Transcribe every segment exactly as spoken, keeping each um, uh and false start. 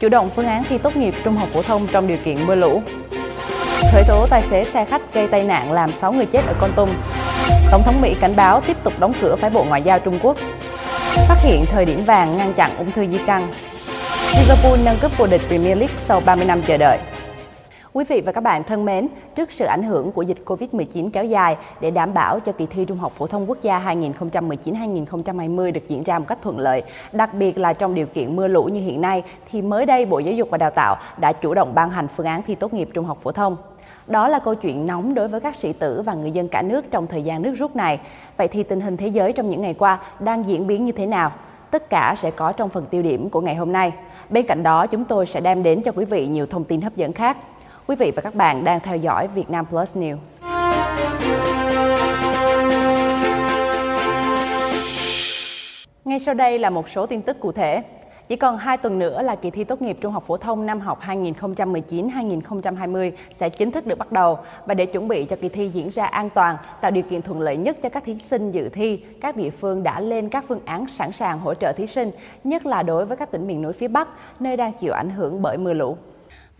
chủ động phương án thi tốt nghiệp trung học phổ thông trong điều kiện mưa lũ. Khởi tố tài xế xe khách gây tai nạn làm sáu người chết ở Kon Tum. Tổng thống Mỹ cảnh báo tiếp tục đóng cửa phái bộ ngoại giao Trung Quốc. Phát hiện thời điểm vàng ngăn chặn ung thư di căn. Liverpool nâng cấp vô địch Premier League sau ba mươi năm chờ đợi. Quý vị và các bạn thân mến, trước sự ảnh hưởng của dịch Covid mười chín kéo dài, để đảm bảo cho kỳ thi Trung học Phổ thông Quốc gia hai nghìn không trăm mười chín đến hai nghìn không trăm hai mươi được diễn ra một cách thuận lợi, đặc biệt là trong điều kiện mưa lũ như hiện nay, thì mới đây Bộ Giáo dục và Đào tạo đã chủ động ban hành phương án thi tốt nghiệp Trung học Phổ thông. Đó là câu chuyện nóng đối với các sĩ tử và người dân cả nước trong thời gian nước rút này. Vậy thì tình hình thế giới trong những ngày qua đang diễn biến như thế nào? Tất cả sẽ có trong phần tiêu điểm của ngày hôm nay. Bên cạnh đó, chúng tôi sẽ đem đến cho quý vị nhiều thông tin hấp dẫn khác. Quý vị và các bạn đang theo dõi Việt Nam Plus News. Ngay sau đây là một số tin tức cụ thể. Chỉ còn hai tuần nữa là kỳ thi tốt nghiệp trung học phổ thông năm học hai nghìn không trăm mười chín đến hai nghìn không trăm hai mươi sẽ chính thức được bắt đầu. Và để chuẩn bị cho kỳ thi diễn ra an toàn, tạo điều kiện thuận lợi nhất cho các thí sinh dự thi, các địa phương đã lên các phương án sẵn sàng hỗ trợ thí sinh, nhất là đối với các tỉnh miền núi phía Bắc, nơi đang chịu ảnh hưởng bởi mưa lũ.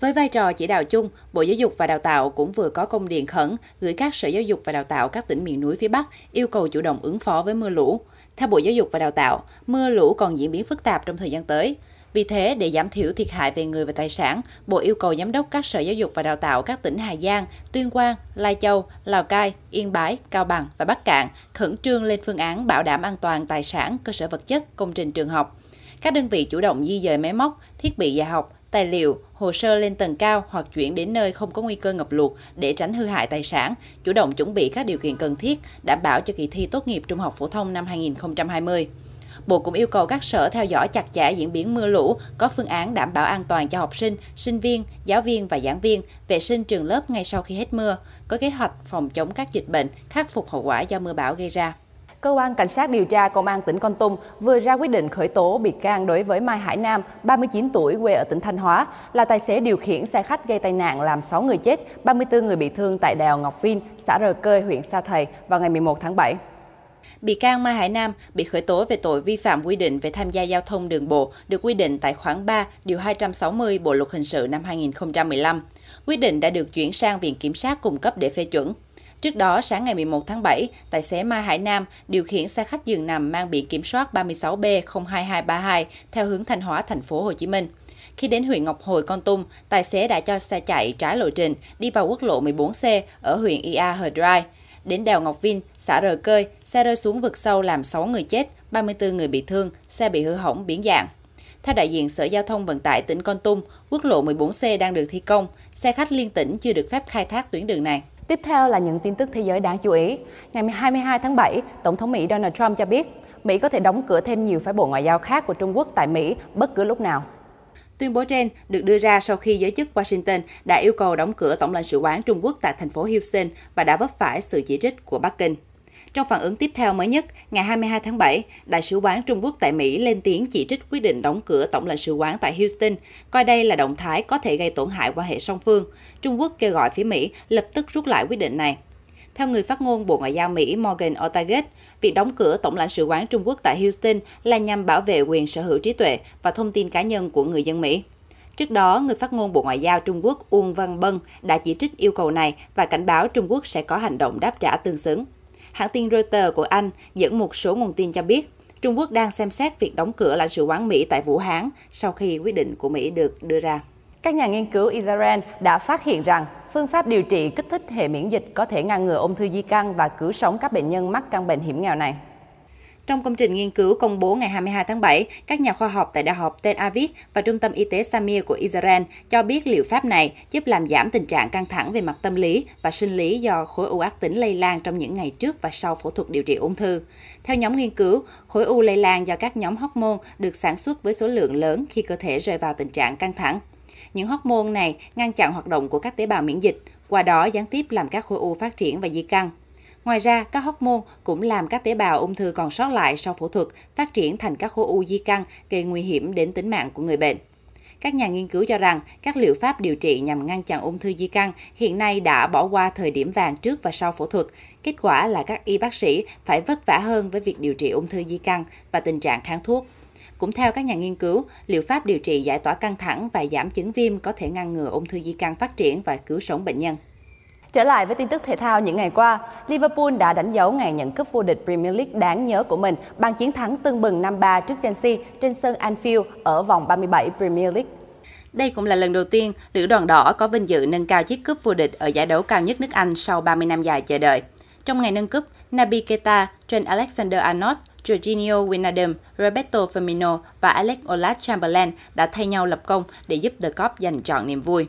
Với vai trò chỉ đạo chung, Bộ Giáo dục và Đào tạo cũng vừa có công điện khẩn gửi các sở giáo dục và đào tạo các tỉnh miền núi phía Bắc yêu cầu chủ động ứng phó với mưa lũ. Theo Bộ Giáo dục và Đào tạo, mưa lũ còn diễn biến phức tạp trong thời gian tới. Vì thế, để giảm thiểu thiệt hại về người và tài sản, Bộ yêu cầu Giám đốc các sở giáo dục và đào tạo các tỉnh Hà Giang, Tuyên Quang, Lai Châu, Lào Cai, Yên Bái, Cao Bằng và Bắc Cạn khẩn trương lên phương án bảo đảm an toàn tài sản, cơ sở vật chất, công trình trường học. Các đơn vị chủ động di dời máy móc, thiết bị dạy học, tài liệu, hồ sơ lên tầng cao hoặc chuyển đến nơi không có nguy cơ ngập lụt để tránh hư hại tài sản, chủ động chuẩn bị các điều kiện cần thiết, đảm bảo cho kỳ thi tốt nghiệp trung học phổ thông năm hai nghìn không trăm hai mươi. Bộ cũng yêu cầu các sở theo dõi chặt chẽ diễn biến mưa lũ, có phương án đảm bảo an toàn cho học sinh, sinh viên, giáo viên và giảng viên, vệ sinh trường lớp ngay sau khi hết mưa, có kế hoạch phòng chống các dịch bệnh, khắc phục hậu quả do mưa bão gây ra. Cơ quan Cảnh sát điều tra Công an tỉnh Kon Tum vừa ra quyết định khởi tố bị can đối với Mai Hải Nam, ba mươi chín tuổi, quê ở tỉnh Thanh Hóa, là tài xế điều khiển xe khách gây tai nạn làm sáu người chết, ba mươi tư người bị thương tại đèo Ngọc Vin, xã Rờ Cơi, huyện Sa Thầy vào ngày mười một tháng bảy. Bị can Mai Hải Nam bị khởi tố về tội vi phạm quy định về tham gia giao thông đường bộ được quy định tại khoản ba, điều hai trăm sáu mươi Bộ luật hình sự năm hai nghìn không trăm mười lăm. Quyết định đã được chuyển sang Viện Kiểm sát cung cấp để phê chuẩn. Trước đó, sáng ngày mười một tháng bảy, tài xế Mai Hải Nam điều khiển xe khách giường nằm mang biển kiểm soát ba mươi sáu B không hai hai ba hai theo hướng Thanh Hóa, thành phố Hồ Chí Minh. Khi đến huyện Ngọc Hồi, Kon Tum, tài xế đã cho xe chạy trái lộ trình đi vào quốc lộ mười bốn C ở huyện Ia Hờ Rai. Đến đèo Ngọc Vin, xã Rờ Cơi, xe rơi xuống vực sâu làm sáu người chết, ba mươi tư người bị thương, xe bị hư hỏng biến dạng. Theo đại diện Sở Giao thông Vận tải tỉnh Kon Tum, quốc lộ mười bốn C đang được thi công, xe khách liên tỉnh chưa được phép khai thác tuyến đường này. Tiếp theo là những tin tức thế giới đáng chú ý. Ngày hai mươi hai tháng bảy, Tổng thống Mỹ Donald Trump cho biết Mỹ có thể đóng cửa thêm nhiều phái bộ ngoại giao khác của Trung Quốc tại Mỹ bất cứ lúc nào. Tuyên bố trên được đưa ra sau khi giới chức Washington đã yêu cầu đóng cửa Tổng lãnh sự quán Trung Quốc tại thành phố Houston và đã vấp phải sự chỉ trích của Bắc Kinh. Trong phản ứng tiếp theo mới nhất, ngày hai mươi hai tháng bảy, Đại sứ quán Trung Quốc tại Mỹ lên tiếng chỉ trích quyết định đóng cửa Tổng lãnh sự quán tại Houston, coi đây là động thái có thể gây tổn hại quan hệ song phương. Trung Quốc kêu gọi phía Mỹ lập tức rút lại quyết định này. Theo người phát ngôn Bộ Ngoại giao Mỹ Morgan Ortagus, việc đóng cửa Tổng lãnh sự quán Trung Quốc tại Houston là nhằm bảo vệ quyền sở hữu trí tuệ và thông tin cá nhân của người dân Mỹ. Trước đó, người phát ngôn Bộ Ngoại giao Trung Quốc Uông Văn Bân đã chỉ trích yêu cầu này và cảnh báo Trung Quốc sẽ có hành động đáp trả tương xứng. Hãng tin Reuters của Anh dẫn một số nguồn tin cho biết Trung Quốc đang xem xét việc đóng cửa lãnh sự quán Mỹ tại Vũ Hán sau khi quyết định của Mỹ được đưa ra. Các nhà nghiên cứu Israel đã phát hiện rằng phương pháp điều trị kích thích hệ miễn dịch có thể ngăn ngừa ung thư di căn và cứu sống các bệnh nhân mắc căn bệnh hiểm nghèo này. Trong công trình nghiên cứu công bố ngày hai mươi hai tháng bảy, các nhà khoa học tại Đại học Tel Aviv và Trung tâm Y tế Samir của Israel cho biết liệu pháp này giúp làm giảm tình trạng căng thẳng về mặt tâm lý và sinh lý do khối u ác tính lây lan trong những ngày trước và sau phẫu thuật điều trị ung thư. Theo nhóm nghiên cứu, khối u lây lan do các nhóm hormone được sản xuất với số lượng lớn khi cơ thể rơi vào tình trạng căng thẳng. Những hormone này ngăn chặn hoạt động của các tế bào miễn dịch, qua đó gián tiếp làm các khối u phát triển và di căn. Ngoài ra, các hormone cũng làm các tế bào ung thư còn sót lại sau phẫu thuật phát triển thành các khối u di căn gây nguy hiểm đến tính mạng của người bệnh. Các nhà nghiên cứu cho rằng các liệu pháp điều trị nhằm ngăn chặn ung thư di căn hiện nay đã bỏ qua thời điểm vàng trước và sau phẫu thuật. Kết quả là các y bác sĩ phải vất vả hơn với việc điều trị ung thư di căn và tình trạng kháng thuốc. Cũng theo các nhà nghiên cứu, liệu pháp điều trị giải tỏa căng thẳng và giảm chứng viêm có thể ngăn ngừa ung thư di căn phát triển và cứu sống bệnh nhân. Trở lại với tin tức thể thao những ngày qua, Liverpool đã đánh dấu ngày nhận cúp vô địch Premier League đáng nhớ của mình bằng chiến thắng tưng bừng năm ba trước Chelsea trên sân Anfield ở vòng ba mươi bảy Premier League. Đây cũng là lần đầu tiên Lữ Đoàn Đỏ có vinh dự nâng cao chiếc cúp vô địch ở giải đấu cao nhất nước Anh sau ba mươi năm dài chờ đợi. Trong ngày nâng cúp, Naby Keita, Trent Alexander-Arnold, Georginio Wijnaldum, Roberto Firmino và Alex Oxlade-Chamberlain đã thay nhau lập công để giúp The Kop giành trọn niềm vui.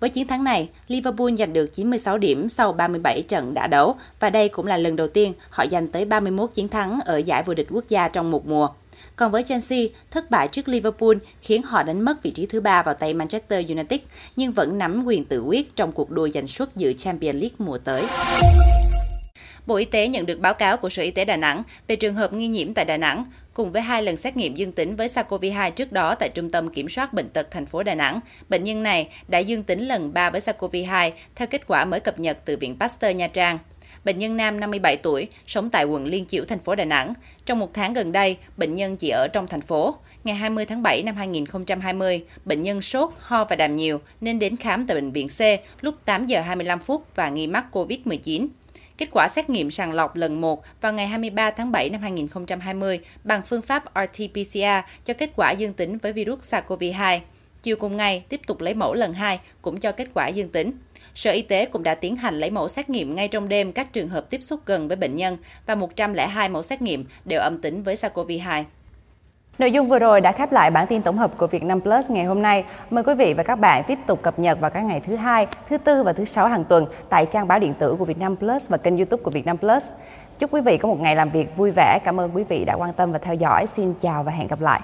Với chiến thắng này, Liverpool giành được chín mươi sáu điểm sau ba mươi bảy trận đã đấu và đây cũng là lần đầu tiên họ giành tới ba mươi mốt chiến thắng ở giải vô địch quốc gia trong một mùa. Còn với Chelsea, thất bại trước Liverpool khiến họ đánh mất vị trí thứ ba vào tay Manchester United nhưng vẫn nắm quyền tự quyết trong cuộc đua giành suất dự Champions League mùa tới. Bộ Y tế nhận được báo cáo của Sở Y tế Đà Nẵng về trường hợp nghi nhiễm tại Đà Nẵng, cùng với hai lần xét nghiệm dương tính với SARS-xê o vê hai trước đó tại Trung tâm Kiểm soát Bệnh tật thành phố Đà Nẵng. Bệnh nhân này đã dương tính lần ba với SARS-xê o vê hai theo kết quả mới cập nhật từ Viện Pasteur Nha Trang. Bệnh nhân nam năm mươi bảy tuổi, sống tại quận Liên Chiểu, thành phố Đà Nẵng. Trong một tháng gần đây, bệnh nhân chỉ ở trong thành phố. Ngày hai mươi tháng bảy năm hai nghìn không trăm hai mươi, bệnh nhân sốt, ho và đàm nhiều nên đến khám tại Bệnh viện C lúc tám giờ hai mươi lăm phút và nghi mắc cô vít mười chín. Kết quả xét nghiệm sàng lọc lần một vào ngày hai mươi ba tháng bảy năm hai nghìn không trăm hai mươi bằng phương pháp R T P C R cho kết quả dương tính với virus SARS-xê o vê hai. Chiều cùng ngày, tiếp tục lấy mẫu lần hai cũng cho kết quả dương tính. Sở Y tế cũng đã tiến hành lấy mẫu xét nghiệm ngay trong đêm các trường hợp tiếp xúc gần với bệnh nhân và một trăm lẻ hai mẫu xét nghiệm đều âm tính với SARS-xê o vê hai. Nội dung vừa rồi đã khép lại bản tin tổng hợp của Việt Nam Plus ngày hôm nay. Mời quý vị và các bạn tiếp tục cập nhật vào các ngày thứ Hai, thứ Tư và thứ Sáu hàng tuần tại trang báo điện tử của Việt Nam Plus và kênh YouTube của Việt Nam Plus. Chúc quý vị có một ngày làm việc vui vẻ. Cảm ơn quý vị đã quan tâm và theo dõi. Xin chào và hẹn gặp lại.